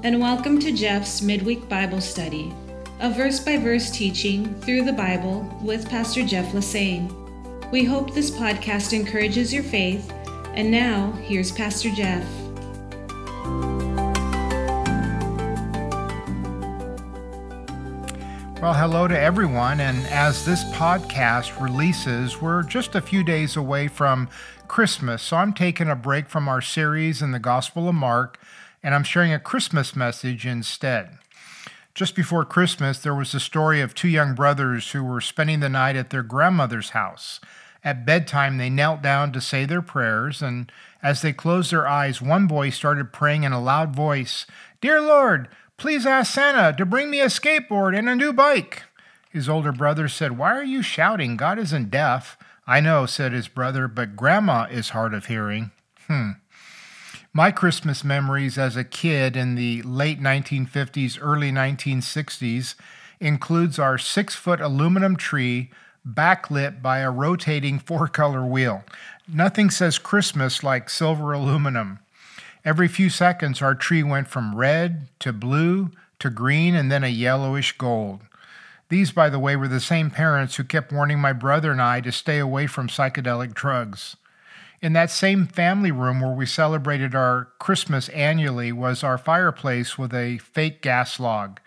And welcome to Jeff's Midweek Bible Study, a verse-by-verse teaching through the Bible with Pastor Jeff Lassane. We hope this podcast encourages your faith, and now, here's Pastor Jeff. Well, hello to everyone, and as this podcast releases, we're just a few days away from Christmas, so I'm taking a break from our series in the Gospel of Mark, and I'm sharing a Christmas message instead. Just before Christmas, there was the story of two young brothers who were spending the night at their grandmother's house. At bedtime, they knelt down to say their prayers, and as they closed their eyes, one boy started praying in a loud voice, "Dear Lord, please ask Santa to bring me a skateboard and a new bike." His older brother said, "Why are you shouting? God isn't deaf." "I know," said his brother, "but Grandma is hard of hearing." My Christmas memories as a kid in the late 1950s, early 1960s includes our 6-foot aluminum tree backlit by a rotating 4-color wheel. Nothing says Christmas like silver aluminum. Every few seconds, our tree went from red to blue to green and then a yellowish gold. These, by the way, were the same parents who kept warning my brother and I to stay away from psychedelic drugs. In that same family room where we celebrated our Christmas annually was our fireplace with a fake gas log.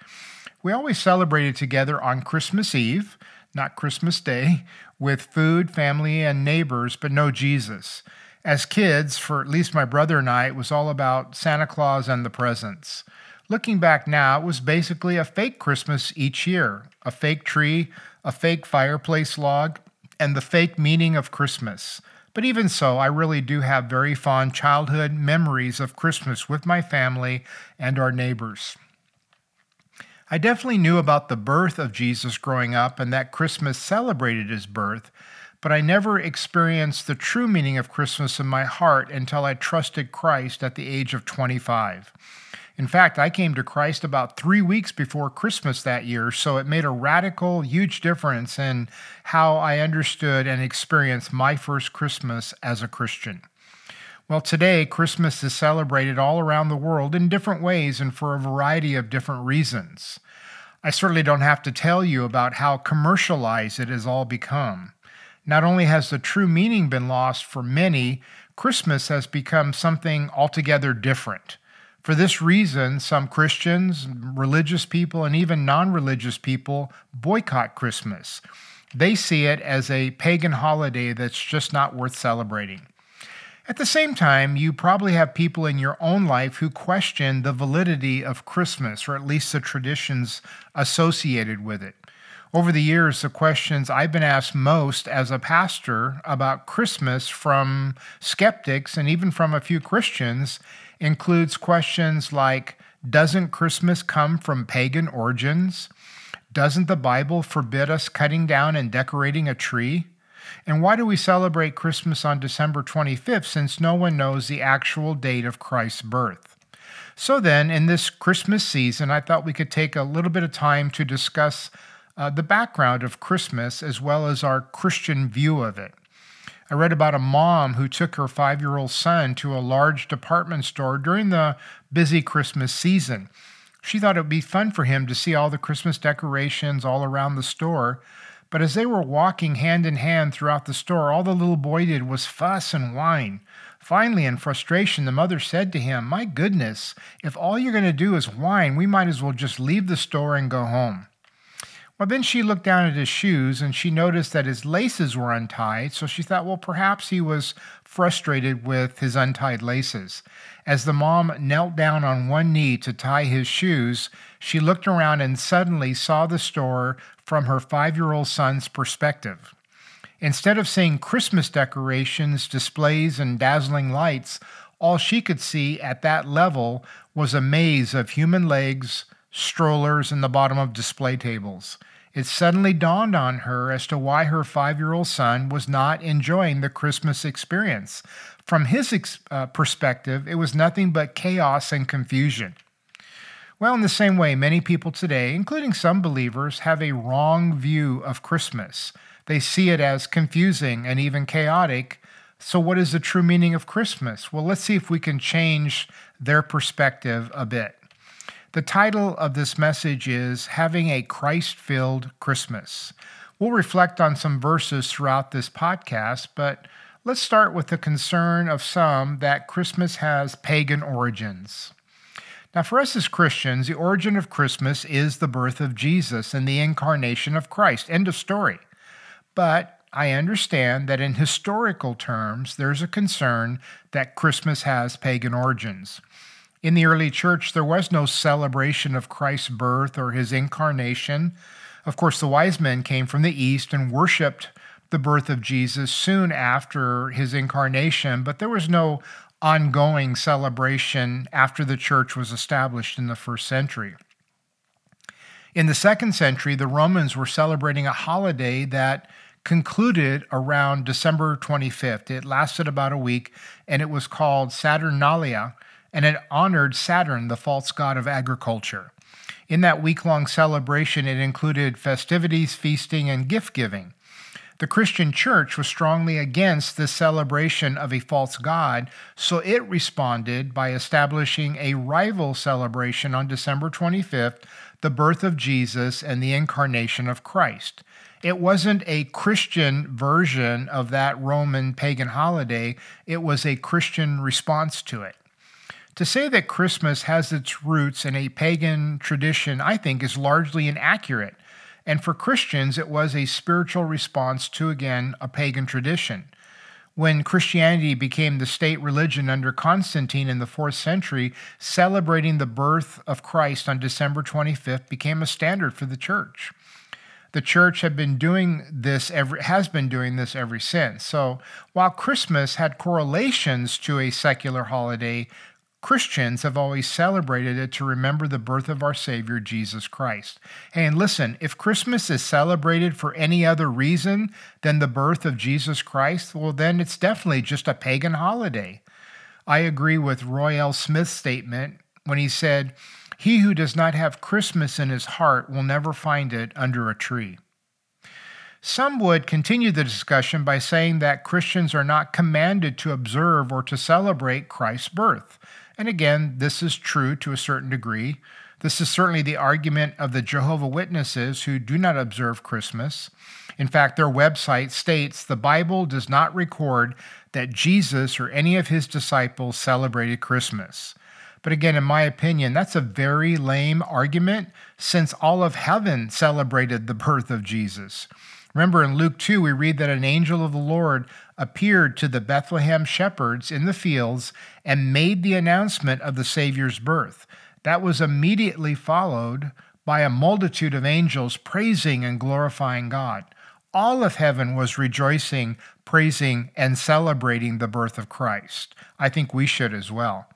We always celebrated together on Christmas Eve, not Christmas Day, with food, family, and neighbors, but no Jesus. As kids, for at least my brother and I, it was all about Santa Claus and the presents. Looking back now, it was basically a fake Christmas each year, a fake tree, a fake fireplace log, and the fake meaning of Christmas. But even so, I really do have very fond childhood memories of Christmas with my family and our neighbors. I definitely knew about the birth of Jesus growing up and that Christmas celebrated his birth, but I never experienced the true meaning of Christmas in my heart until I trusted Christ at the age of 25. In fact, I came to Christ about 3 weeks before Christmas that year, so it made a radical, huge difference in how I understood and experienced my first Christmas as a Christian. Well, today, Christmas is celebrated all around the world in different ways and for a variety of different reasons. I certainly don't have to tell you about how commercialized it has all become. Not only has the true meaning been lost for many, Christmas has become something altogether different. For this reason, some Christians, religious people, and even non-religious people boycott Christmas. They see it as a pagan holiday that's just not worth celebrating. At the same time, you probably have people in your own life who question the validity of Christmas, or at least the traditions associated with it. Over the years, the questions I've been asked most as a pastor about Christmas from skeptics and even from a few Christians includes questions like, doesn't Christmas come from pagan origins? Doesn't the Bible forbid us cutting down and decorating a tree? And why do we celebrate Christmas on December 25th since no one knows the actual date of Christ's birth? So then, in this Christmas season, I thought we could take a little bit of time to discuss the background of Christmas as well as our Christian view of it. I read about a mom who took her 5-year-old son to a large department store during the busy Christmas season. She thought it would be fun for him to see all the Christmas decorations all around the store, but as they were walking hand in hand throughout the store, all the little boy did was fuss and whine. Finally, in frustration, the mother said to him, "My goodness, if all you're going to do is whine, we might as well just leave the store and go home." Well, then she looked down at his shoes, and she noticed that his laces were untied, so she thought, well, perhaps he was frustrated with his untied laces. As the mom knelt down on one knee to tie his shoes, she looked around and suddenly saw the store from her 5-year-old son's perspective. Instead of seeing Christmas decorations, displays, and dazzling lights, all she could see at that level was a maze of human legs, strollers, and the bottom of display tables. It suddenly dawned on her as to why her 5-year-old son was not enjoying the Christmas experience. From his perspective, it was nothing but chaos and confusion. Well, in the same way, many people today, including some believers, have a wrong view of Christmas. They see it as confusing and even chaotic. So what is the true meaning of Christmas? Well, let's see if we can change their perspective a bit. The title of this message is Having a Christ-Filled Christmas. We'll reflect on some verses throughout this podcast, but let's start with the concern of some that Christmas has pagan origins. Now, for us as Christians, the origin of Christmas is the birth of Jesus and the incarnation of Christ. End of story. But I understand that in historical terms, there's a concern that Christmas has pagan origins. In the early church, there was no celebration of Christ's birth or his incarnation. Of course, the wise men came from the east and worshiped the birth of Jesus soon after his incarnation, but there was no ongoing celebration after the church was established in the first century. In the second century, the Romans were celebrating a holiday that concluded around December 25th. It lasted about a week, and it was called Saturnalia, and it honored Saturn, the false god of agriculture. In that week-long celebration, it included festivities, feasting, and gift-giving. The Christian church was strongly against this celebration of a false god, so it responded by establishing a rival celebration on December 25th, the birth of Jesus and the incarnation of Christ. It wasn't a Christian version of that Roman pagan holiday. It was a Christian response to it. To say that Christmas has its roots in a pagan tradition, I think, is largely inaccurate. And for Christians, it was a spiritual response to, again, a pagan tradition. When Christianity became the state religion under Constantine in the 4th century, celebrating the birth of Christ on December 25th became a standard for the church. The church has been doing this ever since. So while Christmas had correlations to a secular holiday, Christians have always celebrated it to remember the birth of our Savior, Jesus Christ. And listen, if Christmas is celebrated for any other reason than the birth of Jesus Christ, well, then it's definitely just a pagan holiday. I agree with Roy L. Smith's statement when he said, "He who does not have Christmas in his heart will never find it under a tree." Some would continue the discussion by saying that Christians are not commanded to observe or to celebrate Christ's birth. And again, this is true to a certain degree. This is certainly the argument of the Jehovah's Witnesses who do not observe Christmas. In fact, their website states the Bible does not record that Jesus or any of his disciples celebrated Christmas. But again, in my opinion, that's a very lame argument since all of heaven celebrated the birth of Jesus. Remember in Luke 2, we read that an angel of the Lord appeared to the Bethlehem shepherds in the fields and made the announcement of the Savior's birth. That was immediately followed by a multitude of angels praising and glorifying God. All of heaven was rejoicing, praising, and celebrating the birth of Christ. I think we should as well.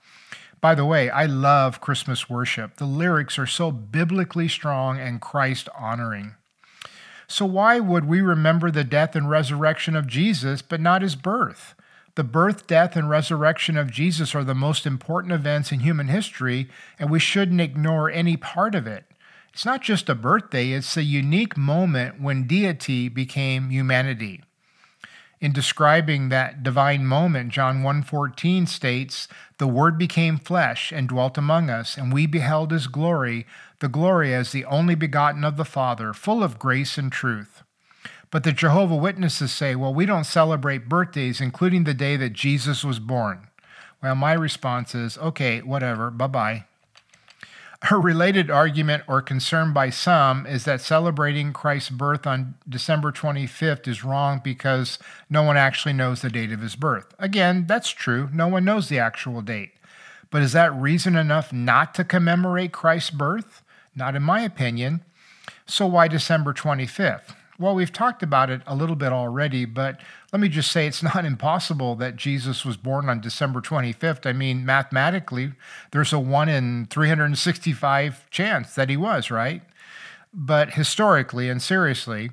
By the way, I love Christmas worship. The lyrics are so biblically strong and Christ-honoring. So why would we remember the death and resurrection of Jesus, but not his birth? The birth, death, and resurrection of Jesus are the most important events in human history, and we shouldn't ignore any part of it. It's not just a birthday, it's a unique moment when deity became humanity. In describing that divine moment, John 1:14 states, "The Word became flesh and dwelt among us, and we beheld his glory, the glory as the only begotten of the Father, full of grace and truth." But the Jehovah's Witnesses say, well, we don't celebrate birthdays, including the day that Jesus was born. Well, my response is, okay, whatever, bye-bye. A related argument or concern by some is that celebrating Christ's birth on December 25th is wrong because no one actually knows the date of his birth. Again, that's true. No one knows the actual date. But is that reason enough not to commemorate Christ's birth? Not in my opinion. So why December 25th? Well, we've talked about it a little bit already, but let me just say it's not impossible that Jesus was born on December 25th. I mean, mathematically, there's a 1 in 365 chance that he was, right? But historically and seriously,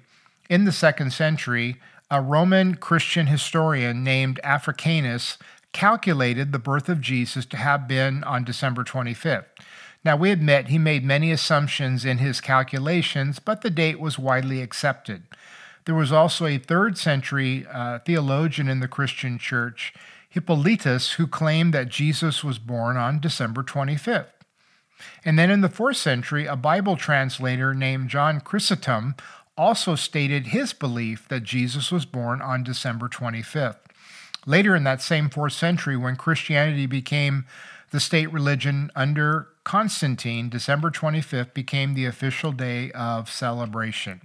in the second century, a Roman Christian historian named Africanus calculated the birth of Jesus to have been on December 25th. Now, we admit he made many assumptions in his calculations, but the date was widely accepted. There was also a 3rd century theologian in the Christian church, Hippolytus, who claimed that Jesus was born on December 25th. And then in the 4th century, a Bible translator named John Chrysostom also stated his belief that Jesus was born on December 25th. Later in that same 4th century, when Christianity became the state religion under Constantine, December 25th became the official day of celebration.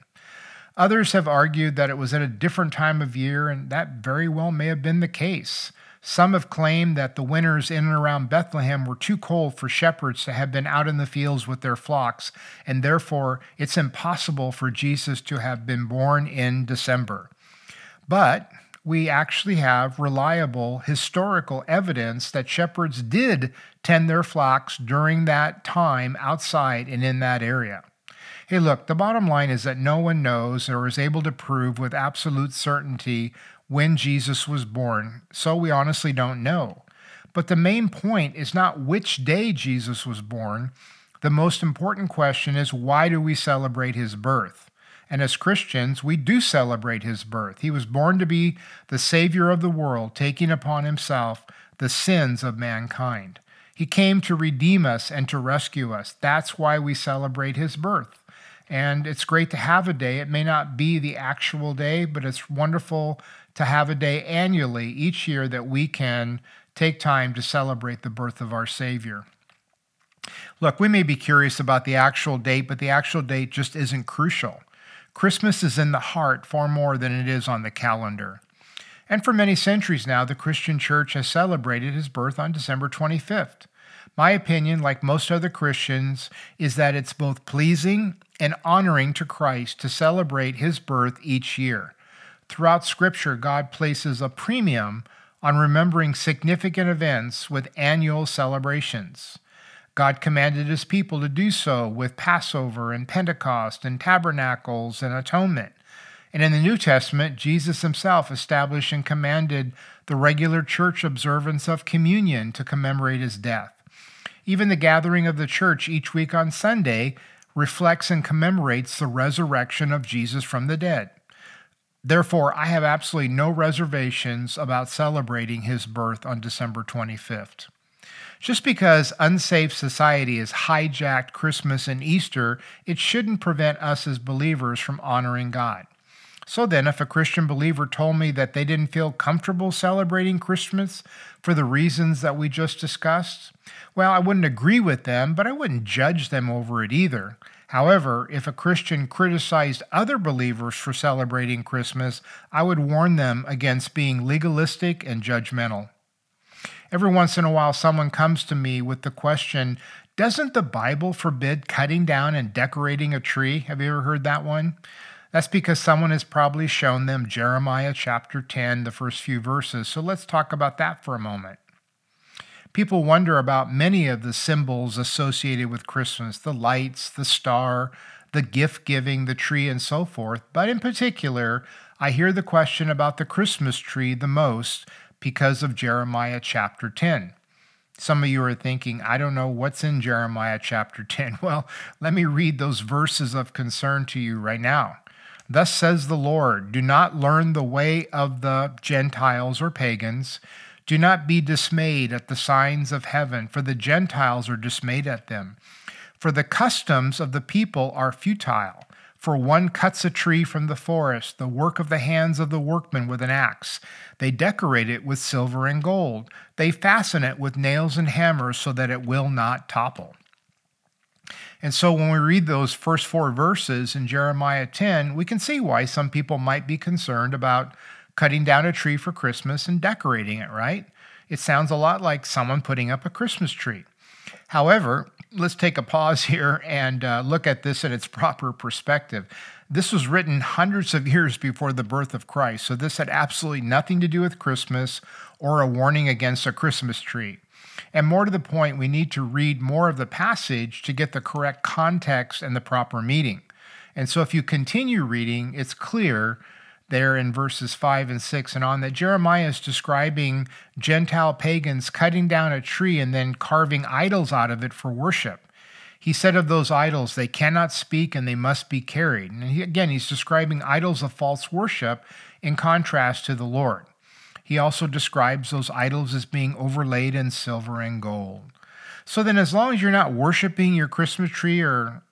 Others have argued that it was at a different time of year, and that very well may have been the case. Some have claimed that the winters in and around Bethlehem were too cold for shepherds to have been out in the fields with their flocks, and therefore it's impossible for Jesus to have been born in December. But we actually have reliable historical evidence that shepherds did tend their flocks during that time outside and in that area. Hey, look, the bottom line is that no one knows or is able to prove with absolute certainty when Jesus was born, so we honestly don't know. But the main point is not which day Jesus was born. The most important question is, why do we celebrate his birth? And as Christians, we do celebrate his birth. He was born to be the Savior of the world, taking upon himself the sins of mankind. He came to redeem us and to rescue us. That's why we celebrate his birth. And it's great to have a day. It may not be the actual day, but it's wonderful to have a day annually each year that we can take time to celebrate the birth of our Savior. Look, we may be curious about the actual date, but the actual date just isn't crucial. Christmas is in the heart far more than it is on the calendar. And for many centuries now, the Christian church has celebrated his birth on December 25th. My opinion, like most other Christians, is that it's both pleasing and honoring to Christ to celebrate his birth each year. Throughout Scripture, God places a premium on remembering significant events with annual celebrations. God commanded his people to do so with Passover and Pentecost and tabernacles and atonement. And in the New Testament, Jesus himself established and commanded the regular church observance of communion to commemorate his death. Even the gathering of the church each week on Sunday reflects and commemorates the resurrection of Jesus from the dead. Therefore, I have absolutely no reservations about celebrating his birth on December 25th. Just because unsafe society has hijacked Christmas and Easter, it shouldn't prevent us as believers from honoring God. So then, if a Christian believer told me that they didn't feel comfortable celebrating Christmas for the reasons that we just discussed, well, I wouldn't agree with them, but I wouldn't judge them over it either. However, if a Christian criticized other believers for celebrating Christmas, I would warn them against being legalistic and judgmental. Every once in a while, someone comes to me with the question, doesn't the Bible forbid cutting down and decorating a tree? Have you ever heard that one? That's because someone has probably shown them Jeremiah chapter 10, the first few verses. So let's talk about that for a moment. People wonder about many of the symbols associated with Christmas, the lights, the star, the gift giving, the tree, and so forth. But in particular, I hear the question about the Christmas tree the most because of Jeremiah chapter 10. Some of you are thinking, I don't know what's in Jeremiah chapter 10. Well, let me read those verses of concern to you right now. Thus says the Lord, do not learn the way of the Gentiles or pagans. Do not be dismayed at the signs of heaven, for the Gentiles are dismayed at them. For the customs of the people are futile. For one cuts a tree from the forest, the work of the hands of the workman with an axe. They decorate it with silver and gold. They fasten it with nails and hammers so that it will not topple. And so when we read those first 4 verses in Jeremiah 10, we can see why some people might be concerned about cutting down a tree for Christmas and decorating it, right? It sounds a lot like someone putting up a Christmas tree. However, let's take a pause here and look at this in its proper perspective. This was written hundreds of years before the birth of Christ, so this had absolutely nothing to do with Christmas or a warning against a Christmas tree. And more to the point, we need to read more of the passage to get the correct context and the proper meaning. And so if you continue reading, it's clear there in verses 5 and 6 and on that Jeremiah is describing Gentile pagans cutting down a tree and then carving idols out of it for worship. He said of those idols, they cannot speak and they must be carried. And he's describing idols of false worship in contrast to the Lord. He also describes those idols as being overlaid in silver and gold. So then, as long as you're not worshiping your Christmas tree or,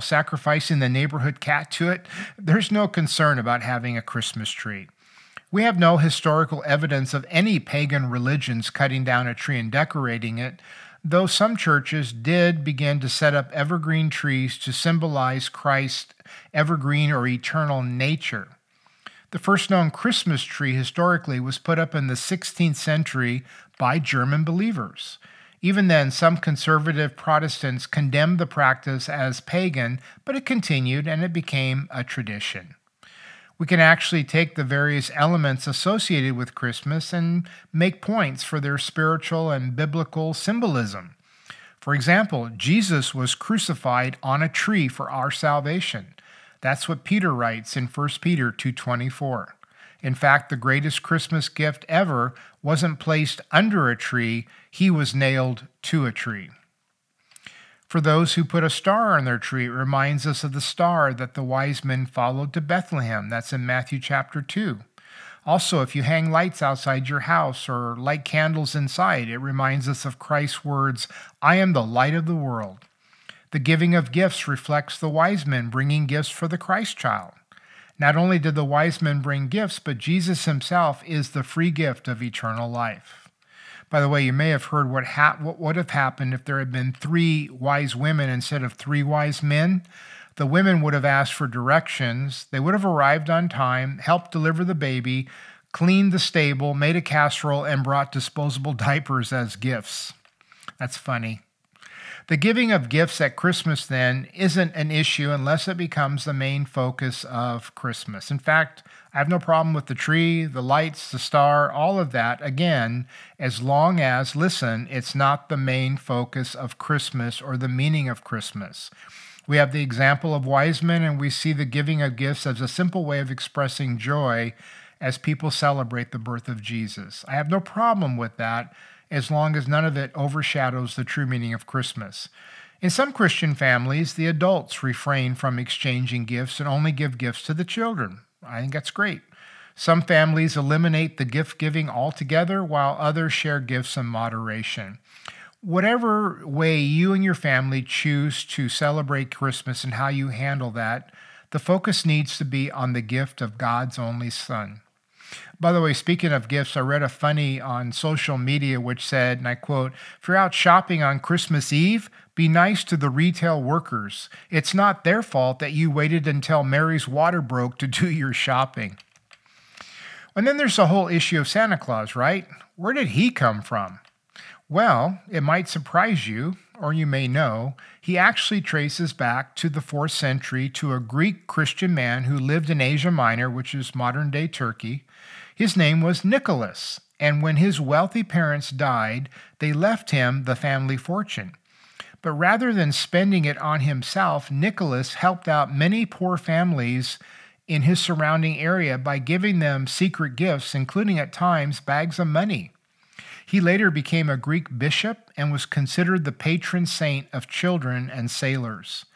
sacrificing the neighborhood cat to it, there's no concern about having a Christmas tree. We have no historical evidence of any pagan religions cutting down a tree and decorating it, though some churches did begin to set up evergreen trees to symbolize Christ's evergreen or eternal nature. The first known Christmas tree historically was put up in the 16th century by German believers. Even then, some conservative Protestants condemned the practice as pagan, but it continued and it became a tradition. We can actually take the various elements associated with Christmas and make points for their spiritual and biblical symbolism. For example, Jesus was crucified on a tree for our salvation. That's what Peter writes in 1 Peter 2:24. In fact, the greatest Christmas gift ever wasn't placed under a tree, he was nailed to a tree. For those who put a star on their tree, it reminds us of the star that the wise men followed to Bethlehem. That's in Matthew chapter 2. Also, if you hang lights outside your house or light candles inside, it reminds us of Christ's words, "I am the light of the world." The giving of gifts reflects the wise men bringing gifts for the Christ child. Not only did the wise men bring gifts, but Jesus himself is the free gift of eternal life. By the way, you may have heard what would have happened if there had been 3 wise women instead of 3 wise men. The women would have asked for directions. They would have arrived on time, helped deliver the baby, cleaned the stable, made a casserole, and brought disposable diapers as gifts. That's funny. The giving of gifts at Christmas, then, isn't an issue unless it becomes the main focus of Christmas. In fact, I have no problem with the tree, the lights, the star, all of that, again, as long as, listen, it's not the main focus of Christmas or the meaning of Christmas. We have the example of wise men, and we see the giving of gifts as a simple way of expressing joy as people celebrate the birth of Jesus. I have no problem with that, as long as none of it overshadows the true meaning of Christmas. In some Christian families, the adults refrain from exchanging gifts and only give gifts to the children. I think that's great. Some families eliminate the gift giving altogether, while others share gifts in moderation. Whatever way you and your family choose to celebrate Christmas and how you handle that, the focus needs to be on the gift of God's only Son. By the way, speaking of gifts, I read a funny on social media which said, and I quote, "If you're out shopping on Christmas Eve, be nice to the retail workers. It's not their fault that you waited until Mary's water broke to do your shopping." And then there's the whole issue of Santa Claus, right? Where did he come from? Well, it might surprise you, or you may know, he actually traces back to the 4th century to a Greek Christian man who lived in Asia Minor, which is modern-day Turkey. His name was Nicholas, and when his wealthy parents died, they left him the family fortune. But rather than spending it on himself, Nicholas helped out many poor families in his surrounding area by giving them secret gifts, including at times bags of money. He later became a Greek bishop and was considered the patron saint of children and sailors.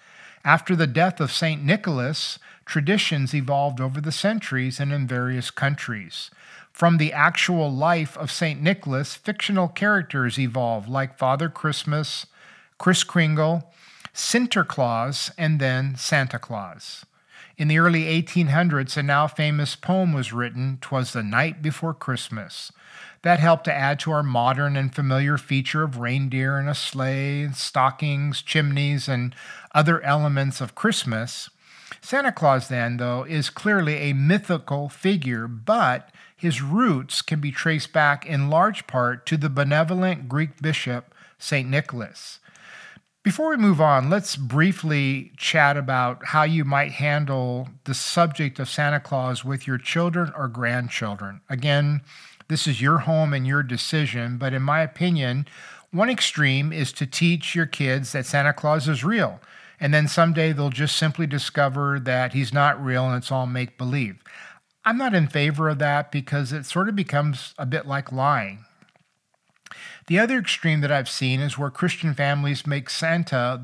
After the death of Saint Nicholas, traditions evolved over the centuries and in various countries. From the actual life of Saint Nicholas, fictional characters evolved like Father Christmas, Kris Kringle, Sinterklaas, and then Santa Claus. In the early 1800s, a now famous poem was written, "'Twas the Night Before Christmas." That helped to add to our modern and familiar feature of reindeer in a sleigh, stockings, chimneys, and other elements of Christmas. Santa Claus, then, though, is clearly a mythical figure, but his roots can be traced back in large part to the benevolent Greek bishop, St. Nicholas. Before we move on, let's briefly chat about how you might handle the subject of Santa Claus with your children or grandchildren. Again, this is your home and your decision, but in my opinion, one extreme is to teach your kids that Santa Claus is real, and then someday they'll just simply discover that he's not real and it's all make-believe. I'm not in favor of that because it sort of becomes a bit like lying. The other extreme that I've seen is where Christian families make Santa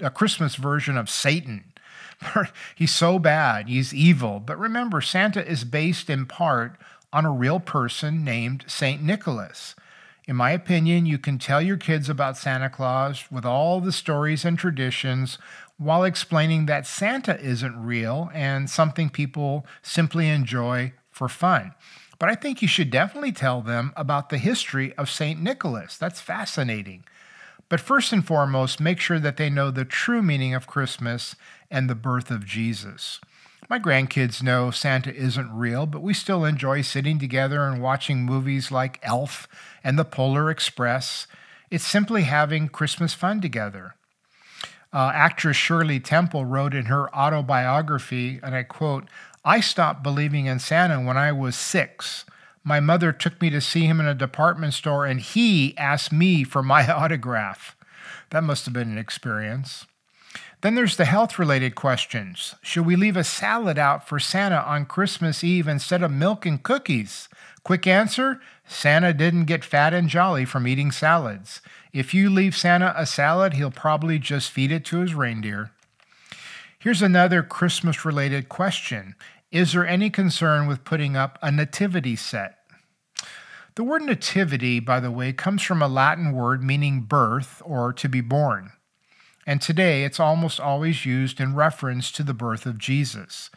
a Christmas version of Satan. He's so bad, he's evil. But remember, Santa is based in part on a real person named Saint Nicholas. In my opinion, you can tell your kids about Santa Claus with all the stories and traditions while explaining that Santa isn't real and something people simply enjoy for fun. But I think you should definitely tell them about the history of Saint Nicholas. That's fascinating. But first and foremost, make sure that they know the true meaning of Christmas and the birth of Jesus. My grandkids know Santa isn't real, but we still enjoy sitting together and watching movies like Elf and The Polar Express. It's simply having Christmas fun together. Actress Shirley Temple wrote in her autobiography, and I quote, "I stopped believing in Santa when I was 6. My mother took me to see him in a department store, and he asked me for my autograph." That must have been an experience. Then there's the health-related questions. Should we leave a salad out for Santa on Christmas Eve instead of milk and cookies? Quick answer, Santa didn't get fat and jolly from eating salads. If you leave Santa a salad, he'll probably just feed it to his reindeer. Here's another Christmas-related question. Is there any concern with putting up a nativity set? The word nativity, by the way, comes from a Latin word meaning birth or to be born. And today, it's almost always used in reference to the birth of Jesus.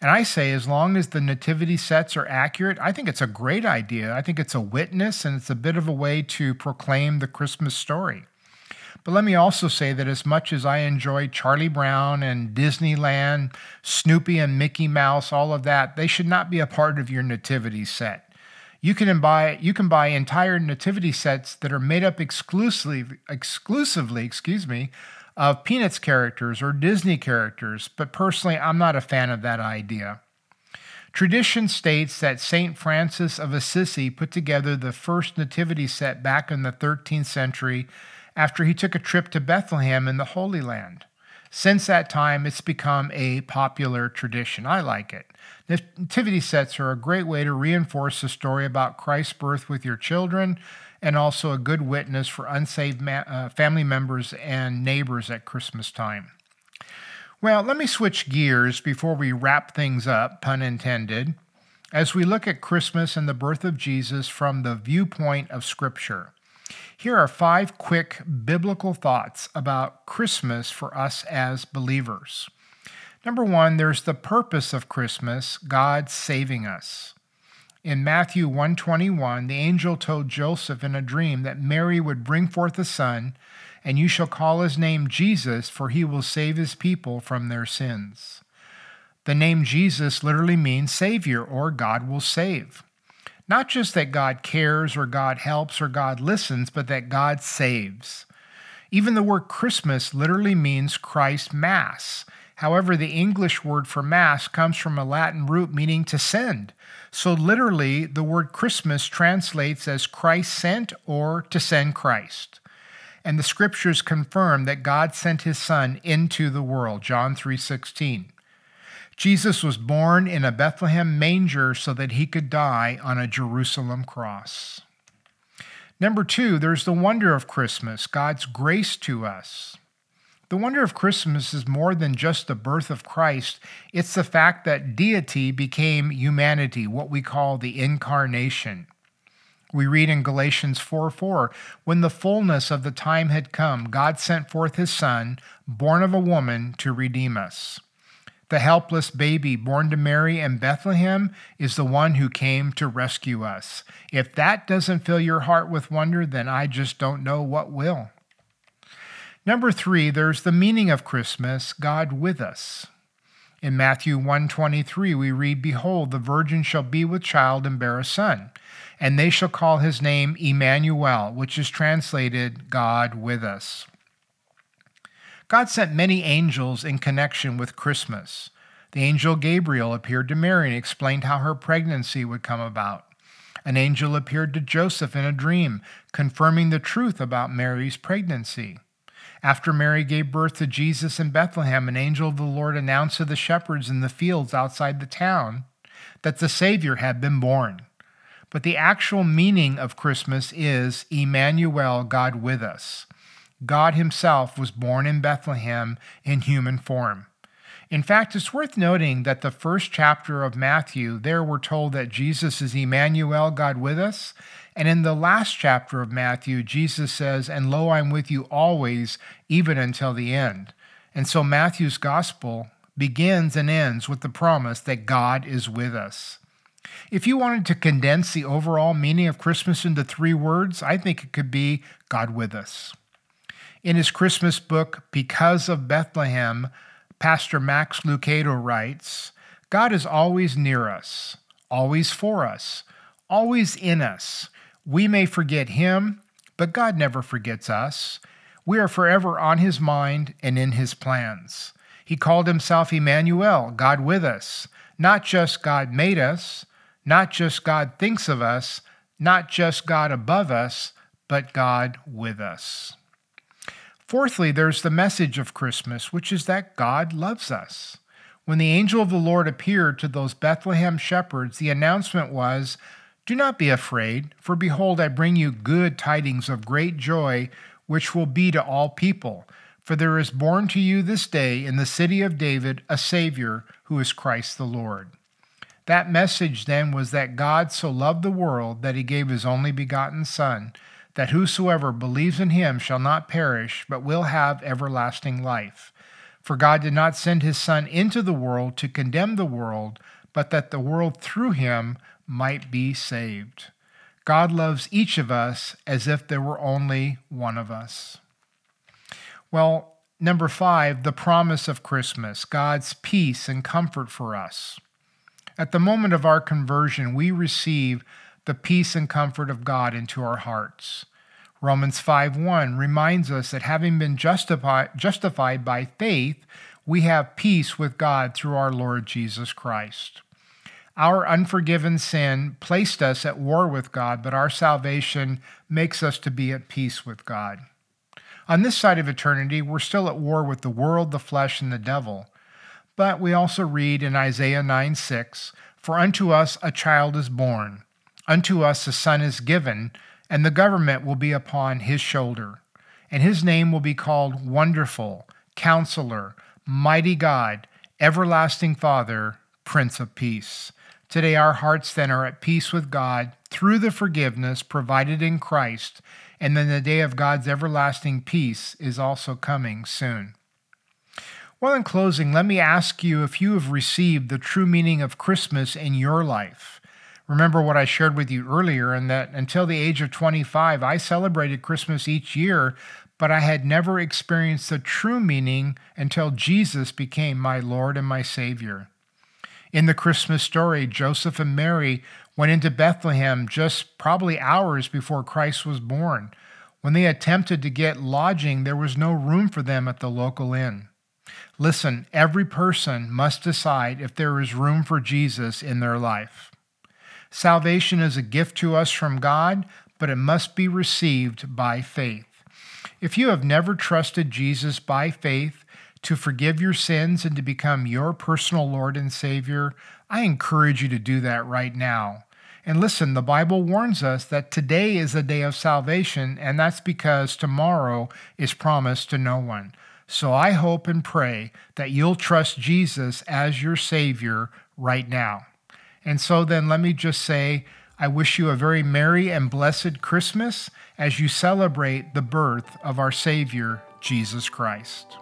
And I say, as long as the nativity sets are accurate, I think it's a great idea. I think it's a witness, and it's a bit of a way to proclaim the Christmas story. But let me also say that as much as I enjoy Charlie Brown and Disneyland, Snoopy and Mickey Mouse, all of that, they should not be a part of your nativity set. You can buy entire nativity sets that are made up exclusively, of Peanuts characters or Disney characters, but personally, I'm not a fan of that idea. Tradition states that Saint Francis of Assisi put together the first nativity set back in the 13th century after he took a trip to Bethlehem in the Holy Land. Since that time, it's become a popular tradition. I like it. Nativity sets are a great way to reinforce the story about Christ's birth with your children and also a good witness for unsaved family members and neighbors at Christmas time. Well, let me switch gears before we wrap things up, pun intended, as we look at Christmas and the birth of Jesus from the viewpoint of Scripture. Here are 5 quick biblical thoughts about Christmas for us as believers. Number 1, there's the purpose of Christmas, God saving us. In Matthew 1:21, the angel told Joseph in a dream that Mary would bring forth a son, and you shall call his name Jesus, for he will save his people from their sins. The name Jesus literally means Savior, or God will save. Not just that God cares or God helps or God listens, but that God saves. Even the word Christmas literally means Christ Mass. However, the English word for Mass comes from a Latin root meaning to send. So literally, the word Christmas translates as Christ sent or to send Christ. And the Scriptures confirm that God sent His Son into the world, John 3:16. Jesus was born in a Bethlehem manger so that he could die on a Jerusalem cross. Number 2, there's the wonder of Christmas, God's grace to us. The wonder of Christmas is more than just the birth of Christ. It's the fact that deity became humanity, what we call the incarnation. We read in Galatians 4:4, "When the fullness of the time had come, God sent forth his Son, born of a woman, to redeem us." The helpless baby born to Mary in Bethlehem is the one who came to rescue us. If that doesn't fill your heart with wonder, then I just don't know what will. Number 3, there's the meaning of Christmas, God with us. In Matthew 1:23, we read, "Behold, the virgin shall be with child and bear a son, and they shall call his name Emmanuel," which is translated, God with us. God sent many angels in connection with Christmas. The angel Gabriel appeared to Mary and explained how her pregnancy would come about. An angel appeared to Joseph in a dream, confirming the truth about Mary's pregnancy. After Mary gave birth to Jesus in Bethlehem, an angel of the Lord announced to the shepherds in the fields outside the town that the Savior had been born. But the actual meaning of Christmas is Emmanuel, God with us. God himself was born in Bethlehem in human form. In fact, it's worth noting that the first chapter of Matthew, there we're told that Jesus is Emmanuel, God with us. And in the last chapter of Matthew, Jesus says, "And lo, I'm with you always, even until the end." And so Matthew's gospel begins and ends with the promise that God is with us. If you wanted to condense the overall meaning of Christmas into 3 words, I think it could be God with us. In his Christmas book, Because of Bethlehem, Pastor Max Lucado writes, "God is always near us, always for us, always in us. We may forget him, but God never forgets us. We are forever on his mind and in his plans. He called himself Emmanuel, God with us. Not just God made us, not just God thinks of us, not just God above us, but God with us." Fourthly, there's the message of Christmas, which is that God loves us. When the angel of the Lord appeared to those Bethlehem shepherds, the announcement was, "Do not be afraid, for behold, I bring you good tidings of great joy, which will be to all people. For there is born to you this day in the city of David a Savior, who is Christ the Lord." That message then was that God so loved the world that he gave his only begotten Son, that whosoever believes in him shall not perish, but will have everlasting life. For God did not send his Son into the world to condemn the world, but that the world through him might be saved. God loves each of us as if there were only one of us. Well, number 5, the promise of Christmas, God's peace and comfort for us. At the moment of our conversion, we receive the peace and comfort of God into our hearts. Romans 5:1 reminds us that having been justified by faith, we have peace with God through our Lord Jesus Christ. Our unforgiven sin placed us at war with God, but our salvation makes us to be at peace with God. On this side of eternity, we're still at war with the world, the flesh, and the devil. But we also read in Isaiah 9:6, "For unto us a child is born, unto us a son is given, and the government will be upon his shoulder. And his name will be called Wonderful, Counselor, Mighty God, Everlasting Father, Prince of Peace." Today our hearts then are at peace with God through the forgiveness provided in Christ, and then the day of God's everlasting peace is also coming soon. Well, in closing, let me ask you if you have received the true meaning of Christmas in your life. Remember what I shared with you earlier, and that until the age of 25, I celebrated Christmas each year, but I had never experienced the true meaning until Jesus became my Lord and my Savior. In the Christmas story, Joseph and Mary went into Bethlehem just probably hours before Christ was born. When they attempted to get lodging, there was no room for them at the local inn. Listen, every person must decide if there is room for Jesus in their life. Salvation is a gift to us from God, but it must be received by faith. If you have never trusted Jesus by faith, to forgive your sins and to become your personal Lord and Savior, I encourage you to do that right now. And listen, the Bible warns us that today is the day of salvation, and that's because tomorrow is promised to no one. So I hope and pray that you'll trust Jesus as your Savior right now. And so then let me just say, I wish you a very merry and blessed Christmas as you celebrate the birth of our Savior, Jesus Christ.